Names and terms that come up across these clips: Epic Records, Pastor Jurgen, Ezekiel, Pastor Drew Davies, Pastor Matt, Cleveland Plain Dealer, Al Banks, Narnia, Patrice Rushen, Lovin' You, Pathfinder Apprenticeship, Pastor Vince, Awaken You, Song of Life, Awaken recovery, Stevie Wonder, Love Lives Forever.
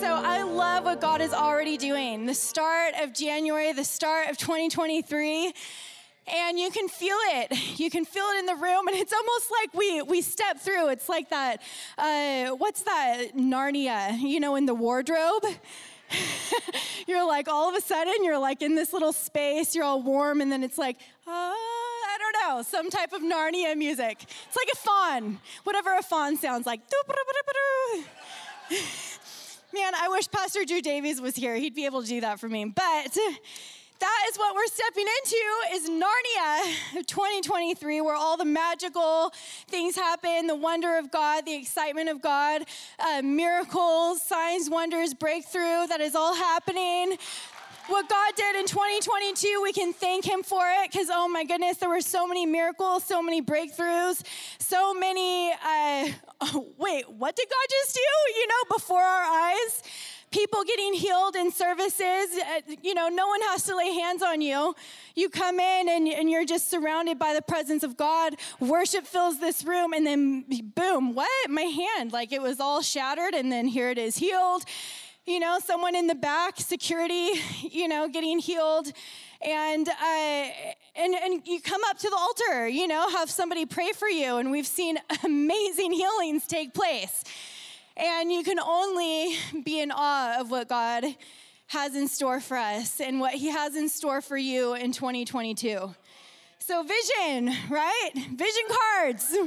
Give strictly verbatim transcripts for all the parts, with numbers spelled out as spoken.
So I love what God is already doing. The start of January, the start of twenty twenty-three, and you can feel it. You can feel it in the room, and it's almost like we we step through. It's like that, uh, what's that, Narnia, you know, in the wardrobe? You're like, all of a sudden, you're like in this little space, you're all warm, and then it's like, ah. I don't know, some type of Narnia music. It's like a fawn, whatever a fawn sounds like. Man, I wish Pastor Drew Davies was here. He'd be able to do that for me. But that is what we're stepping into, is Narnia twenty twenty-three, where all the magical things happen, the wonder of God, the excitement of God, uh, miracles, signs, wonders, breakthrough, that is all happening. What God did in twenty twenty-two, we can thank Him for it, because, oh my goodness, there were so many miracles, so many breakthroughs, so many, uh, oh, wait, what did God just do, you know, before our eyes? People getting healed in services. You know, no one has to lay hands on you. You come in and, and you're just surrounded by the presence of God. Worship fills this room, and then boom, what? My hand, like it was all shattered, and then here it is, healed. You know, someone in the back, security, you know, getting healed. And uh, and and you come up to the altar, you know, have somebody pray for you. And we've seen amazing healings take place. And you can only be in awe of what God has in store for us and what He has in store for you in twenty twenty-two. So vision, right? Vision cards.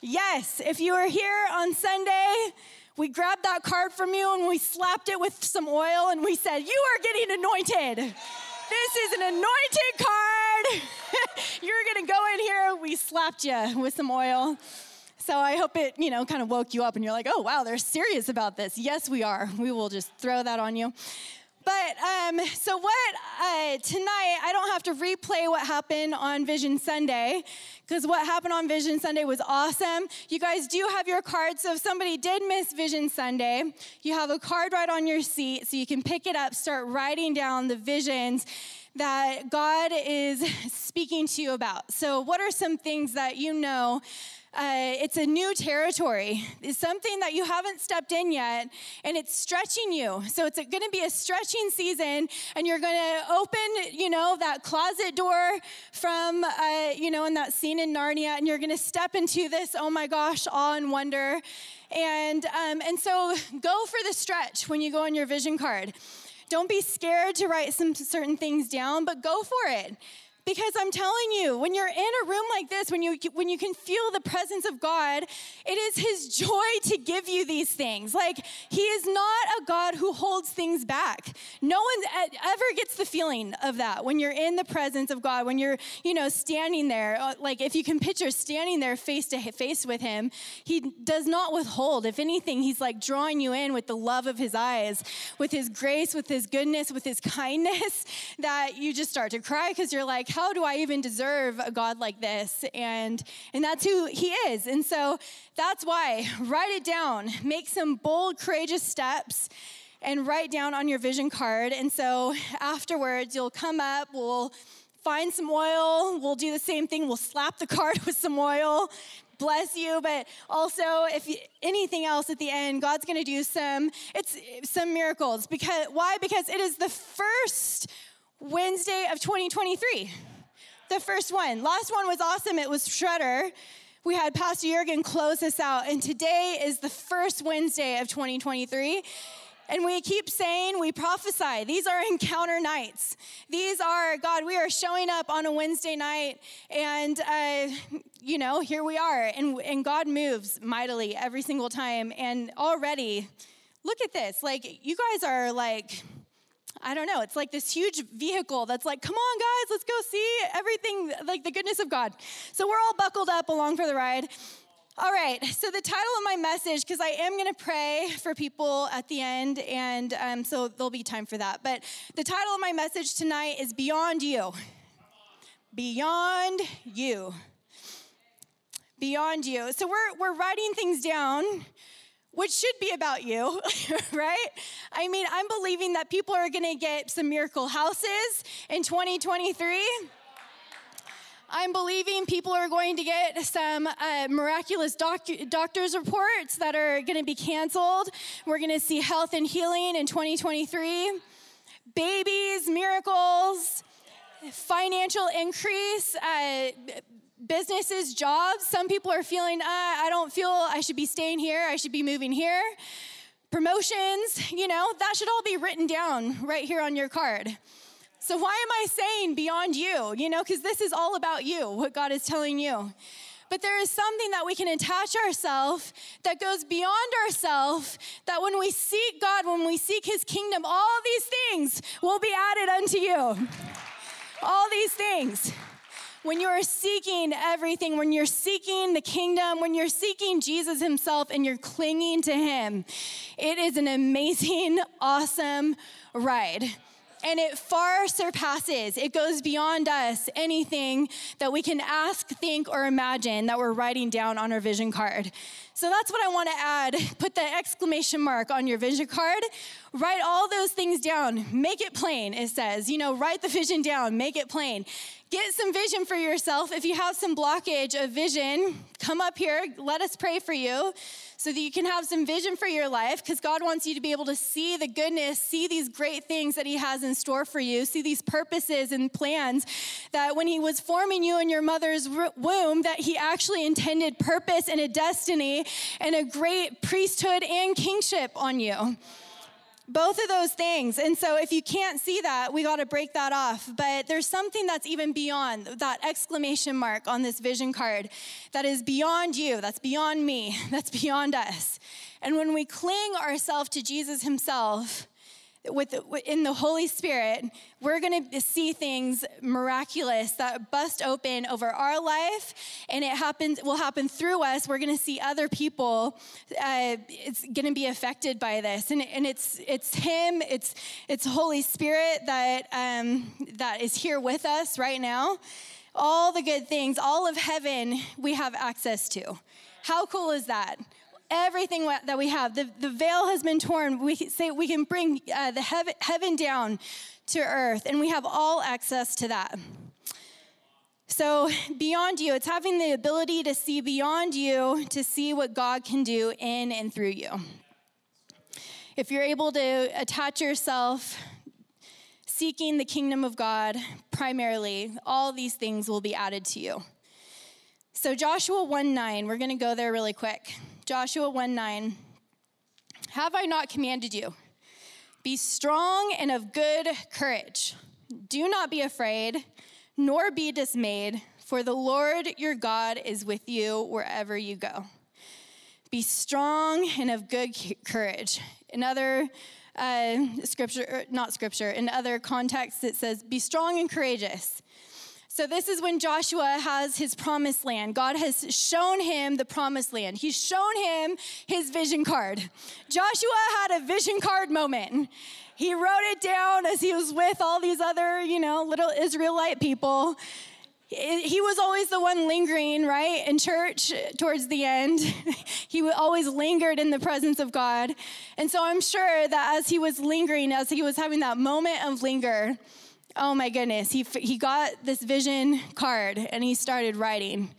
Yes, if you are here on Sunday, we grabbed that card from you and we slapped it with some oil and we said, you are getting anointed. This is an anointed card. You're going to go in here. We slapped you with some oil. So I hope it, you know, kind of woke you up and you're like, oh, wow, they're serious about this. Yes, we are. We will just throw that on you. But um, so what, uh, tonight, I don't have to replay what happened on Vision Sunday, because what happened on Vision Sunday was awesome. You guys do have your cards, so if somebody did miss Vision Sunday, you have a card right on your seat, so you can pick it up, start writing down the visions that God is speaking to you about. So what are some things that you know? Uh, it's a new territory. It's something that you haven't stepped in yet, and it's stretching you. So it's going to be a stretching season, and you're going to open, you know, that closet door from, uh, you know, in that scene in Narnia, and you're going to step into this, oh my gosh, awe and wonder. And um, and so go for the stretch when you go on your vision card. Don't be scared to write some certain things down, but go for it. Because I'm telling you, when you're in a room like this, when you when you can feel the presence of God, it is His joy to give you these things. Like, He is not a God who holds things back. No one ever gets the feeling of that when you're in the presence of God, when you're, you know, standing there. Like, if you can picture standing there face to face with Him, He does not withhold. If anything, He's like drawing you in with the love of His eyes, with His grace, with His goodness, with His kindness, that you just start to cry because you're like, how do I even deserve a God like this? And and that's who He is. And so that's why, write it down. Make some bold, courageous steps and write down on your vision card. And so afterwards, you'll come up, we'll find some oil, we'll do the same thing, we'll slap the card with some oil, bless you. But also, if you, anything else at the end, God's going to do some, it's some miracles. Because why? Because it is the first Wednesday of twenty twenty-three, the first one. Last one was awesome. It was Shredder. We had Pastor Jurgen close us out, and today is the first Wednesday of twenty twenty-three. And we keep saying, we prophesy. These are encounter nights. These are, God, we are showing up on a Wednesday night, and, uh, you know, here we are. And, and God moves mightily every single time. And already, look at this. Like, you guys are like, I don't know. It's like this huge vehicle that's like, come on, guys, let's go see everything, like the goodness of God. So we're all buckled up along for the ride. All right, so the title of my message, because I am going to pray for people at the end, and um, so there'll be time for that. But the title of my message tonight is Beyond You. Beyond You. Beyond You. So we're we're writing things down, which should be about you, right? I mean, I'm believing that people are going to get some miracle houses in twenty twenty-three. I'm believing people are going to get some uh, miraculous doc- doctor's reports that are going to be canceled. We're going to see health and healing in twenty twenty-three. Babies, miracles, financial increase, uh, businesses, jobs. Some people are feeling, uh, I don't feel I should be staying here. I should be moving here. Promotions, you know, that should all be written down right here on your card. So why am I saying beyond you? You know, because this is all about you, what God is telling you. But there is something that we can attach ourselves that goes beyond ourselves, that when we seek God, when we seek his kingdom, all these things will be added unto you. All these things. When you're seeking everything, when you're seeking the kingdom, when you're seeking Jesus himself and you're clinging to him, it is an amazing, awesome ride. And it far surpasses, it goes beyond us, anything that we can ask, think, or imagine that we're writing down on our vision card. So that's what I want to add. Put the exclamation mark on your vision card. Write all those things down. Make it plain, it says. You know, write the vision down. Make it plain. Get some vision for yourself. If you have some blockage of vision, come up here. Let us pray for you so that you can have some vision for your life, because God wants you to be able to see the goodness, see these great things that he has in store for you, see these purposes and plans that when he was forming you in your mother's womb, that he actually intended purpose and a destiny and a great priesthood and kingship on you. Both of those things. And so if you can't see that, we got to break that off. But there's something that's even beyond that exclamation mark on this vision card that is beyond you, that's beyond me, that's beyond us. And when we cling ourselves to Jesus himself with in the Holy Spirit, we're going to see things miraculous that bust open over our life, and it happens will happen through us. We're going to see other people. Uh, it's going to be affected by this, and and it's it's Him, it's it's Holy Spirit that um, that is here with us right now. All the good things, all of heaven, we have access to. How cool is that? Everything that we have, the, the veil has been torn. We say we can bring uh, the heaven, heaven down to earth, and we have all access to that. So beyond you, it's having the ability to see beyond you, to see what God can do in and through you. If you're able to attach yourself, seeking the kingdom of God primarily, all these things will be added to you. So Joshua one nine, we're going to go there really quick. Joshua one nine, have I not commanded you? Be strong and of good courage. Do not be afraid, nor be dismayed, for the Lord your God is with you wherever you go. Be strong and of good courage. In other uh, scripture, not scripture, in other contexts it says, be strong and courageous. So this is when Joshua has his promised land. God has shown him the promised land. He's shown him his vision card. Joshua had a vision card moment. He wrote it down as he was with all these other, you know, little Israelite people. He was always the one lingering, right, in church towards the end. He always lingered in the presence of God. And so I'm sure that as he was lingering, as he was having that moment of linger, oh my goodness, he he got this vision card and he started writing.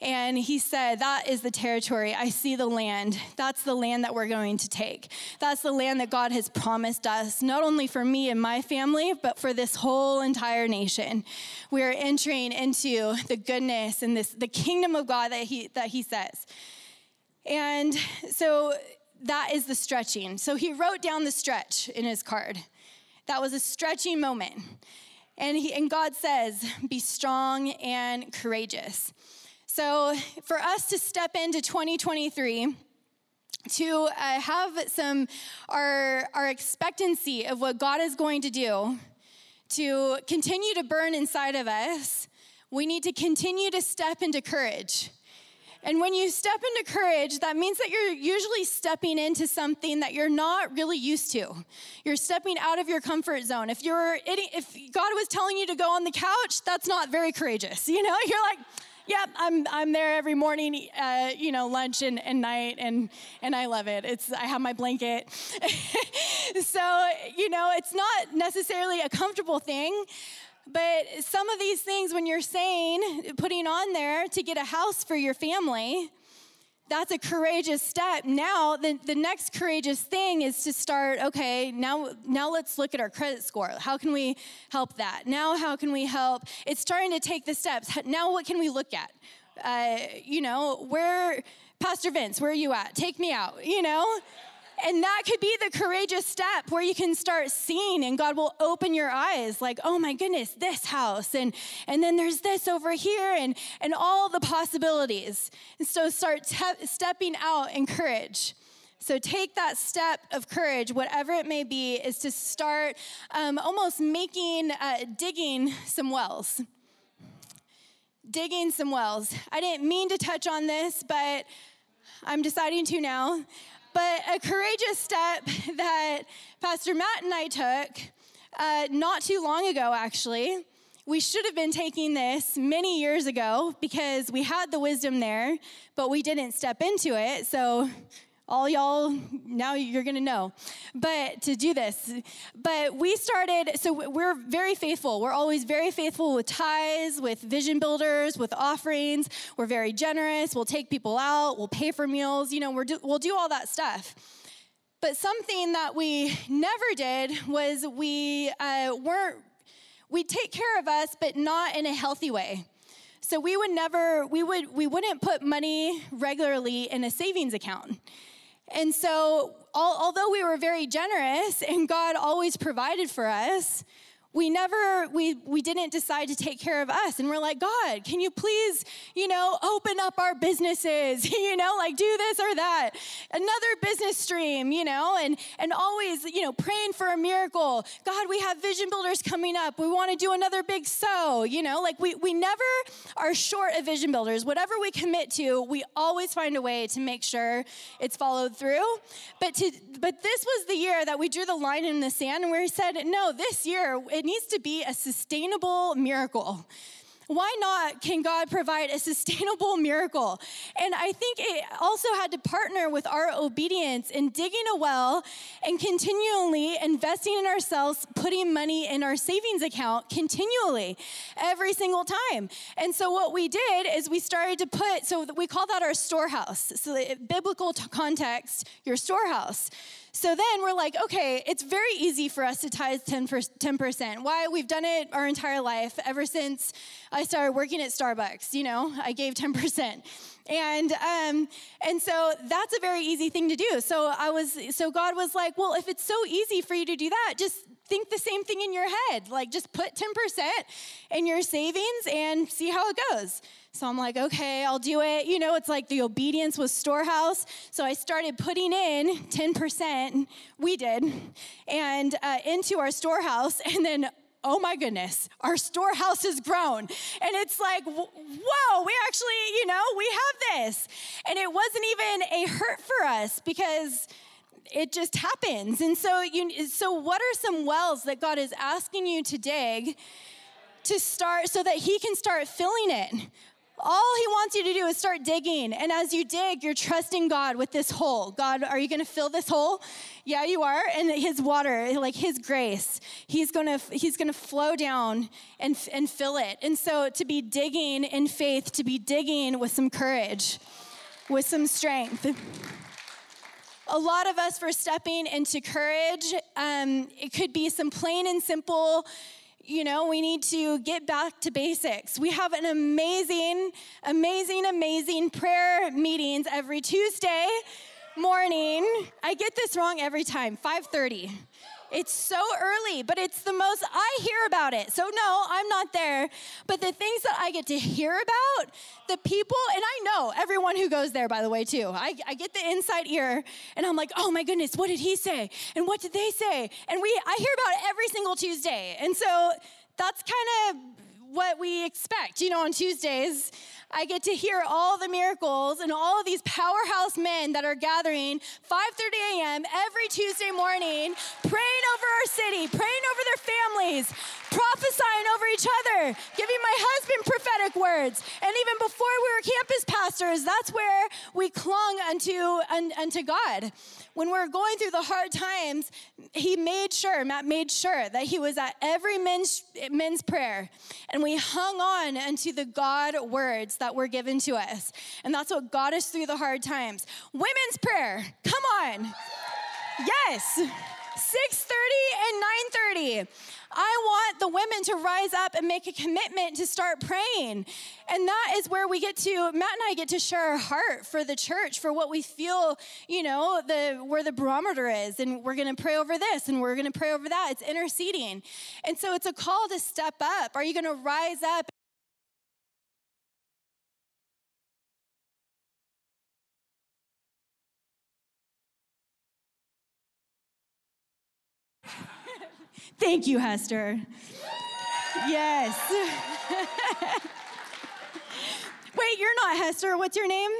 And he said, that is the territory. I see the land. That's the land that we're going to take. That's the land that God has promised us, not only for me and my family, but for this whole entire nation. We are entering into the goodness and this the kingdom of God that he that he says. And so that is the stretching. So he wrote down the stretch in his card. That was a stretching moment. And he, and God says, be strong and courageous. So for us to step into twenty twenty-three, to uh, have some, our, our expectancy of what God is going to do, to continue to burn inside of us, we need to continue to step into courage. And when you step into courage, that means that you're usually stepping into something that you're not really used to. You're stepping out of your comfort zone. If you're if God was telling you to go on the couch, that's not very courageous. You know, you're like, yep, I'm I'm there every morning, uh, you know, lunch and, and night, and and I love it. It's I have my blanket. So, you know, it's not necessarily a comfortable thing. But some of these things, when you're saying, putting on there to get a house for your family, that's a courageous step. Now, the, the next courageous thing is to start, okay, now now let's look at our credit score. How can we help that? Now, how can we help? It's starting to take the steps. Now, what can we look at? Uh, you know, where, Pastor Vince, where are you at? Take me out, you know? And that could be the courageous step where you can start seeing, and God will open your eyes like, oh my goodness, this house. And and then there's this over here, and, and all the possibilities. And so start te- stepping out in courage. So take that step of courage, whatever it may be, is to start um, almost making, uh, digging some wells. Digging some wells. I didn't mean to touch on this, but I'm deciding to now. But a courageous step that Pastor Matt and I took uh, not too long ago, actually. We should have been taking this many years ago because we had the wisdom there, but we didn't step into it. So all y'all, now you're going to know, but to do this. But we started, so we're very faithful. We're always very faithful with tithes, with vision builders, with offerings. We're very generous. We'll take people out. We'll pay for meals. You know, we're do, we'll do all that stuff. But something that we never did was we uh, weren't, we'd take care of us, but not in a healthy way. So we would never, we would, we wouldn't put money regularly in a savings account. And so, all, although we were very generous and God always provided for us, we never, we we didn't decide to take care of us. And we're like, God, can you please, you know, open up our businesses, you know, like do this or that, another business stream, you know, and, and always, you know, praying for a miracle. God, we have vision builders coming up. We want to do another big so, you know, like we, we never are short of vision builders. Whatever we commit to, we always find a way to make sure it's followed through. But to, but this was the year that we drew the line in the sand and we said, no, this year, it needs to be a sustainable miracle. Why not can God provide a sustainable miracle? And I think it also had to partner with our obedience in digging a well and continually investing in ourselves, putting money in our savings account continually every single time. And so what we did is we started to put, so we call that our storehouse. So biblical context, your storehouse. So then we're like, okay, it's very easy for us to tithe ten percent. Why? We've done it our entire life, ever since I started working at Starbucks. You know, I gave ten percent. And um, and so that's a very easy thing to do. So I was, so God was like, well, if it's so easy for you to do that, just think the same thing in your head. Like, just put ten percent in your savings and see how it goes. So I'm like, okay, I'll do it. You know, it's like the obedience was storehouse. So I started putting in ten percent, we did, and uh, into our storehouse. And then, oh my goodness, our storehouse has grown. And it's like, whoa, we actually, you know, we have this. And it wasn't even a hurt for us because it just happens. And so, you, so what are some wells that God is asking you to dig to start so that he can start filling it? All he wants you to do is start digging. And as you dig, you're trusting God with this hole. God, are you going to fill this hole? Yeah, you are. And his water, like his grace, he's going to he's going to flow down and and fill it. And so to be digging in faith, to be digging with some courage, with some strength. A lot of us, for stepping into courage, um, it could be some plain and simple. You know, we need to get back to basics. We have an amazing, amazing, amazing prayer meetings every Tuesday morning. I get this wrong every time, five thirty. It's so early, but it's the most I hear about it. So no, I'm not there. But the things that I get to hear about, the people, and I know everyone who goes there, by the way, too. I, I get the inside ear, and I'm like, oh my goodness, what did he say? And what did they say? And we I hear about it every single Tuesday. And so that's kind of what we expect. You know, on Tuesdays, I get to hear all the miracles and all of these powerhouse men that are gathering five thirty a.m. every Tuesday morning, praying over our city, praying over their families, prophesying over each other, giving my husband prophetic words. And even before we were campus pastors, that's where we clung unto, un, unto God. When we were going through the hard times, he made sure, Matt made sure that he was at every men's, men's prayer. And we hung on unto the God words that were given to us. And that's what got us through the hard times. Women's prayer, come on. Yes, six thirty and nine thirty. I want the women to rise up and make a commitment to start praying. And that is where we get to, Matt and I get to share our heart for the church, for what we feel, you know, the where the barometer is. And we're going to pray over this, and we're going to pray over that. It's interceding. And so it's a call to step up. Are you going to rise up? Thank you, Hester. Yes. Wait, you're not Hester. What's your name?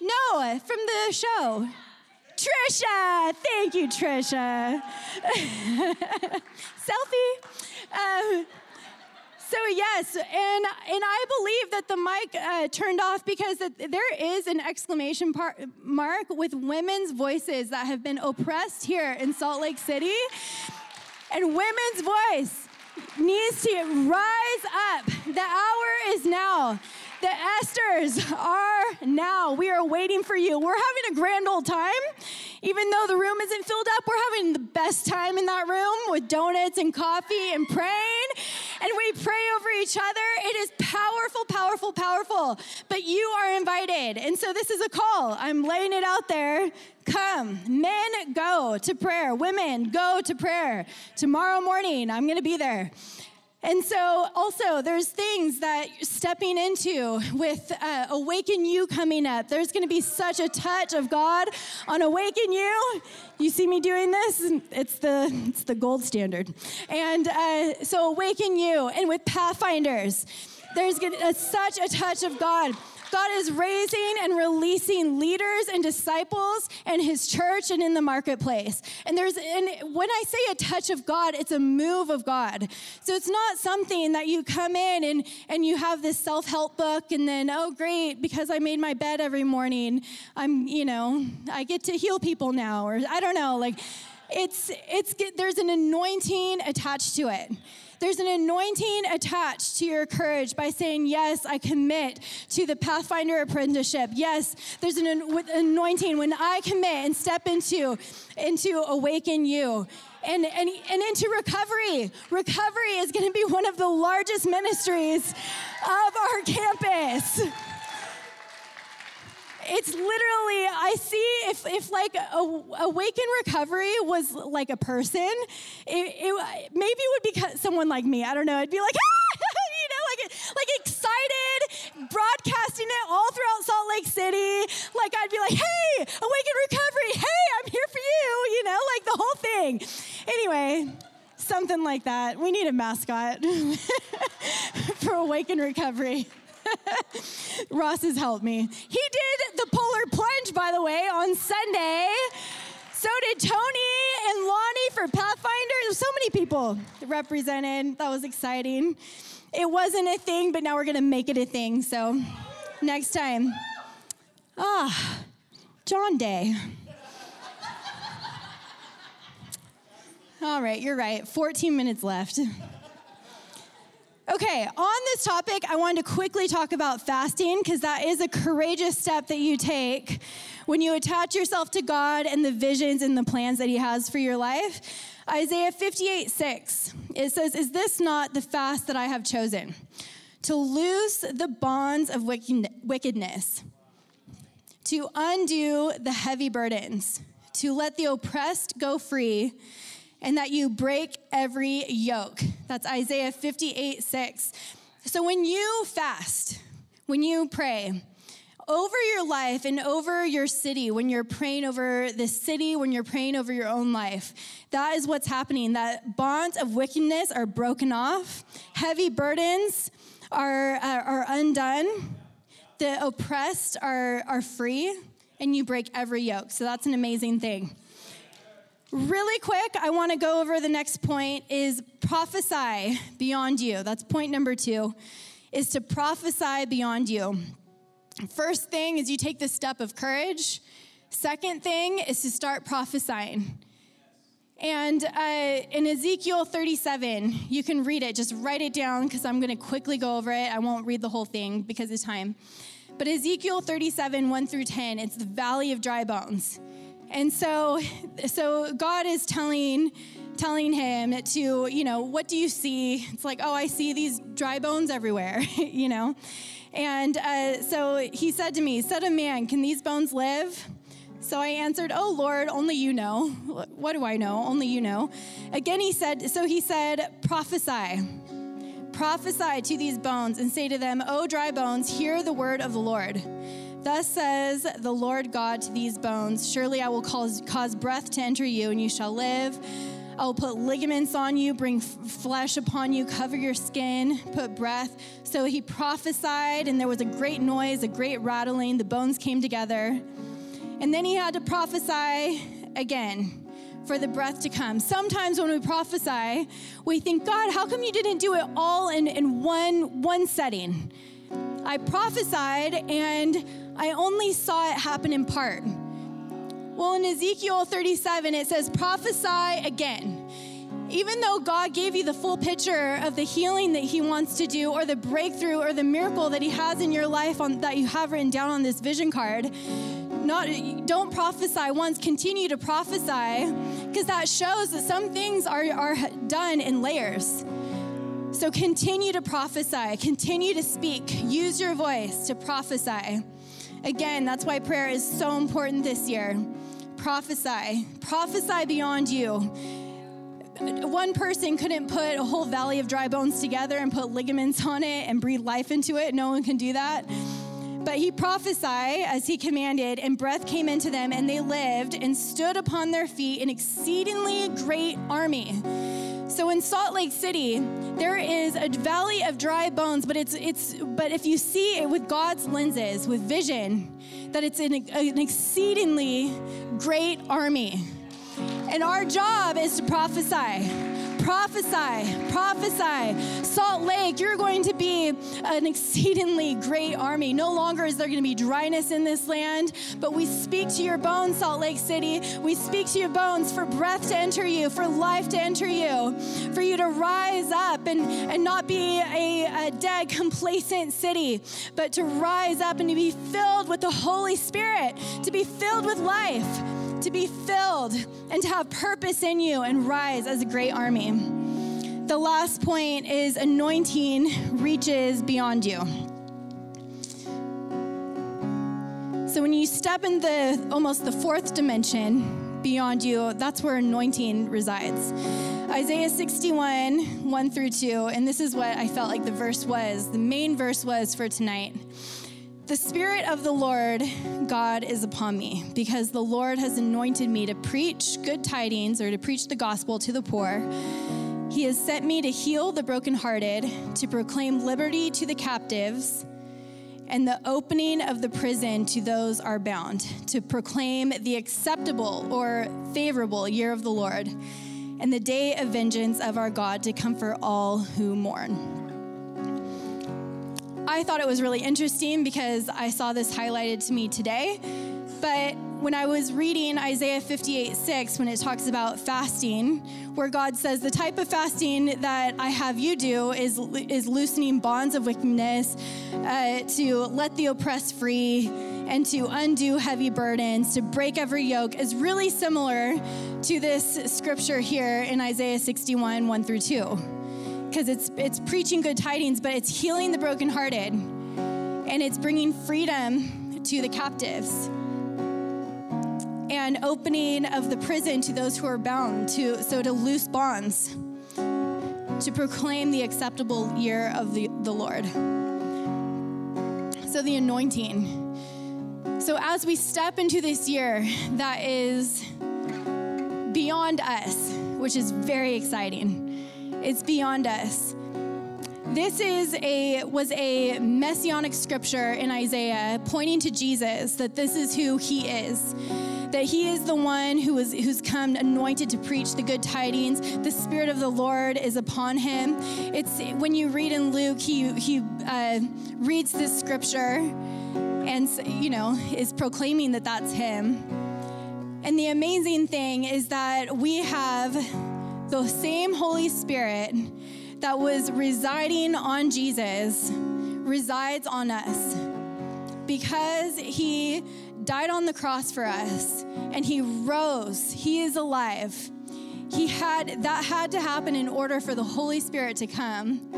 Noah, from the show. Trisha. Thank you, Trisha. Selfie. Um, so yes, and, and I believe that the mic uh, turned off because there is an exclamation par- mark with women's voices that have been oppressed here in Salt Lake City. And women's voice needs to rise up. The hour is now. The Esters are now. We are waiting for you. We're having a grand old time. Even though the room isn't filled up, we're having the best time in that room with donuts and coffee and praying. And we pray over each other. It is powerful, powerful, powerful. But you are invited. And so this is a call. I'm laying it out there. Come. Men, go to prayer. Women, go to prayer. Tomorrow morning, I'm going to be there. And so also there's things that you're stepping into with uh, Awaken You coming up. There's going to be such a touch of God on Awaken You. You see me doing this? It's the it's the gold standard. And uh, so Awaken You. And with Pathfinders, there's gonna, uh, such a touch of God. God is raising and releasing leaders and disciples in his church and in the marketplace. And there's, and when I say a touch of God, it's a move of God. So it's not something that you come in and, and you have this self-help book and then, oh, great, because I made my bed every morning, I'm, you know, I get to heal people now, or I don't know, like it's, it's, there's an anointing attached to it. There's an anointing attached to your courage by saying, yes, I commit to the Pathfinder Apprenticeship. Yes, there's an anointing when I commit and step into, into Awaken You. And, and, and into recovery. Recovery is going to be one of the largest ministries of our campus. It's literally, I see if, if like a, Awaken Recovery was like a person, it, it maybe it would be someone like me. I don't know. I'd be like, ah! you know, like, like excited, broadcasting it all throughout Salt Lake City. Like I'd be like, hey, Awaken Recovery. Hey, I'm here for you. You know, like the whole thing. Anyway, something like that. We need a mascot for Awaken Recovery. Ross has helped me. He did the polar plunge, by the way, on Sunday. So did Tony and Lonnie for Pathfinder. There's so many people represented. That was exciting. It wasn't a thing, but now we're going to make it a thing. So next time. Ah, John Day. All right, you're right. fourteen minutes left. Okay, on this topic, I wanted to quickly talk about fasting because that is a courageous step that you take when you attach yourself to God and the visions and the plans that he has for your life. Isaiah fifty-eight six, it says, "Is this not the fast that I have chosen? To loose the bonds of wickedness, to undo the heavy burdens, to let the oppressed go free, and that you break every yoke." That's Isaiah fifty-eight six. So when you fast, when you pray, over your life and over your city, when you're praying over this city, when you're praying over your own life. That is what's happening. That bonds of wickedness are broken off. Heavy burdens are are, are undone. The oppressed are, are free, and you break every yoke. So that's an amazing thing. Really quick, I want to go over the next point is prophesy beyond you. That's point number two, is to prophesy beyond you. First thing is you take the step of courage. Second thing is to start prophesying. And uh, in Ezekiel thirty-seven, you can read it. Just write it down because I'm going to quickly go over it. I won't read the whole thing because of time. But Ezekiel thirty-seven, one through ten, it's the valley of dry bones. And so so God is telling telling him to, you know, what do you see? It's like, oh, I see these dry bones everywhere, you know. And uh, so he said to me, said a man, can these bones live? So I answered, oh, Lord, only you know. What do I know? Only you know. Again, he said, so he said, prophesy. Prophesy to these bones and say to them, O dry bones, hear the word of the Lord. Thus says the Lord God to these bones, surely I will cause, cause breath to enter you, and you shall live. I will put ligaments on you, bring f- flesh upon you, cover your skin, put breath. So he prophesied, and there was a great noise, a great rattling. The bones came together. And then he had to prophesy again for the breath to come. Sometimes when we prophesy, we think, God, how come you didn't do it all in, in one, one setting? I prophesied, and I only saw it happen in part. Well, in Ezekiel thirty-seven, it says, prophesy again. Even though God gave you the full picture of the healing that he wants to do, or the breakthrough, or the miracle that he has in your life on, that you have written down on this vision card, Not, don't prophesy once, continue to prophesy, because that shows that some things are, are done in layers. So continue to prophesy, continue to speak, use your voice to prophesy. Again, that's why prayer is so important this year. Prophesy, prophesy beyond you. One person couldn't put a whole valley of dry bones together and put ligaments on it and breathe life into it. No one can do that. But he prophesied as he commanded, and breath came into them, and they lived and stood upon their feet, an exceedingly great army. So in Salt Lake City, there is a valley of dry bones, but it's it's but if you see it with God's lenses, with vision, that it's an, an exceedingly great army. And our job is to prophesy. Prophesy, prophesy. Salt Lake, you're going to be an exceedingly great army. No longer is there going to be dryness in this land, but we speak to your bones, Salt Lake City. We speak to your bones for breath to enter you, for life to enter you, for you to rise up and, and not be a, a dead, complacent city, but to rise up and to be filled with the Holy Spirit, to be filled with life, to be filled and to have purpose in you and rise as a great army. The last point is anointing reaches beyond you. So when you step in the almost the fourth dimension beyond you, that's where anointing resides. Isaiah sixty-one, one through two, and this is what I felt like the verse was, the main verse was for tonight. The Spirit of the Lord God is upon me, because the Lord has anointed me to preach good tidings, or to preach the gospel to the poor. He has sent me to heal the brokenhearted, to proclaim liberty to the captives, and the opening of the prison to those are bound, to proclaim the acceptable or favorable year of the Lord, and the day of vengeance of our God, to comfort all who mourn. I thought it was really interesting because I saw this highlighted to me today. But when I was reading Isaiah fifty-eight six, when it talks about fasting, where God says, the type of fasting that I have you do is, is loosening bonds of wickedness, uh, to let the oppressed free, and to undo heavy burdens, to break every yoke, is really similar to this scripture here in Isaiah sixty-one, one through two. Because it's it's preaching good tidings, but it's healing the brokenhearted, and it's bringing freedom to the captives, and opening of the prison to those who are bound, to so to loose bonds, to proclaim the acceptable year of the, the Lord. So the anointing. So as we step into this year that is beyond us, which is very exciting, it's beyond us. This is a was a messianic scripture in Isaiah pointing to Jesus, that this is who he is, that he is the one who is who's come anointed to preach the good tidings. The Spirit of the Lord is upon him. It's when you read in Luke, he he uh, reads this scripture and, you know, is proclaiming that that's him. And the amazing thing is that we have the same Holy Spirit that was residing on Jesus resides on us, because he died on the cross for us and he rose. He is alive. He had that had to happen in order for the Holy Spirit to come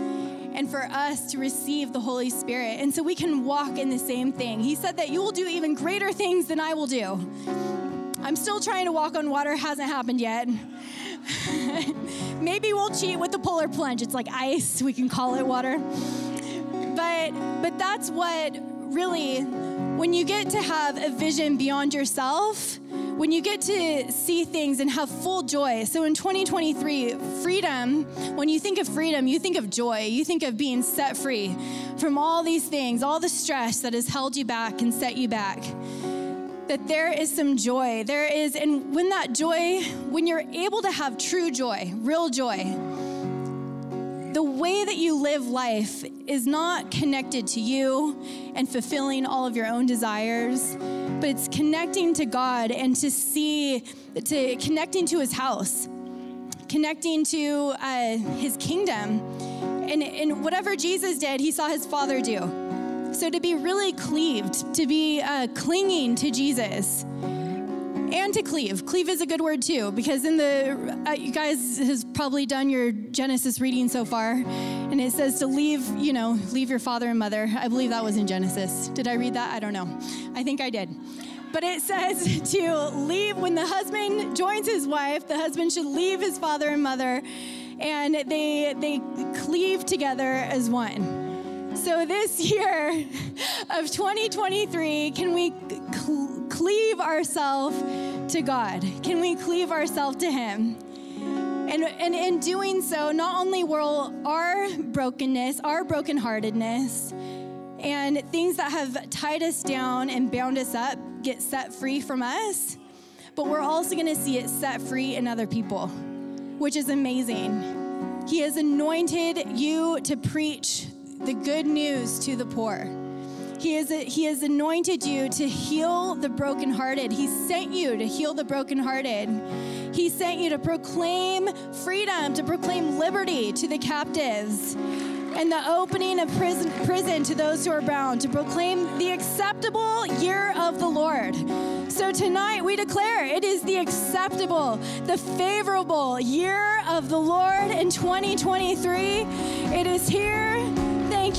and for us to receive the Holy Spirit. And so we can walk in the same thing. He said that you will do even greater things than I will do. I'm still trying to walk on water. Hasn't happened yet. Maybe we'll cheat with the polar plunge. It's like ice. We can call it water. But but that's what really, when you get to have a vision beyond yourself, when you get to see things and have full joy. So in twenty twenty-three, freedom, when you think of freedom, you think of joy. You think of being set free from all these things, all the stress that has held you back and set you back. That there is some joy. There is, and when that joy, when you're able to have true joy, real joy, the way that you live life is not connected to you and fulfilling all of your own desires, but it's connecting to God and to see, to connecting to his house, connecting to uh, his kingdom. And, and whatever Jesus did, he saw his Father do. So to be really cleaved, to be uh, clinging to Jesus, and to cleave. Cleave is a good word too, because in the, uh, you guys has probably done your Genesis reading so far, and it says to leave, you know, leave your father and mother. I believe that was in Genesis. Did I read that? I don't know. I think I did. But it says to leave, when the husband joins his wife, the husband should leave his father and mother, and they they cleave together as one. So this year of twenty twenty-three, can we cl- cleave ourselves to God? Can we cleave ourselves to him? And, and in doing so, not only will our brokenness, our brokenheartedness, and things that have tied us down and bound us up get set free from us, but we're also going to see it set free in other people, which is amazing. He has anointed you to preach the good news to the poor. He is a, he has anointed you to heal the brokenhearted. He sent you to heal the brokenhearted. He sent you to proclaim freedom, to proclaim liberty to the captives, and the opening of prison, prison to those who are bound, to proclaim the acceptable year of the Lord. So tonight we declare it is the acceptable, the favorable year of the Lord in twenty twenty-three. It is here. Thank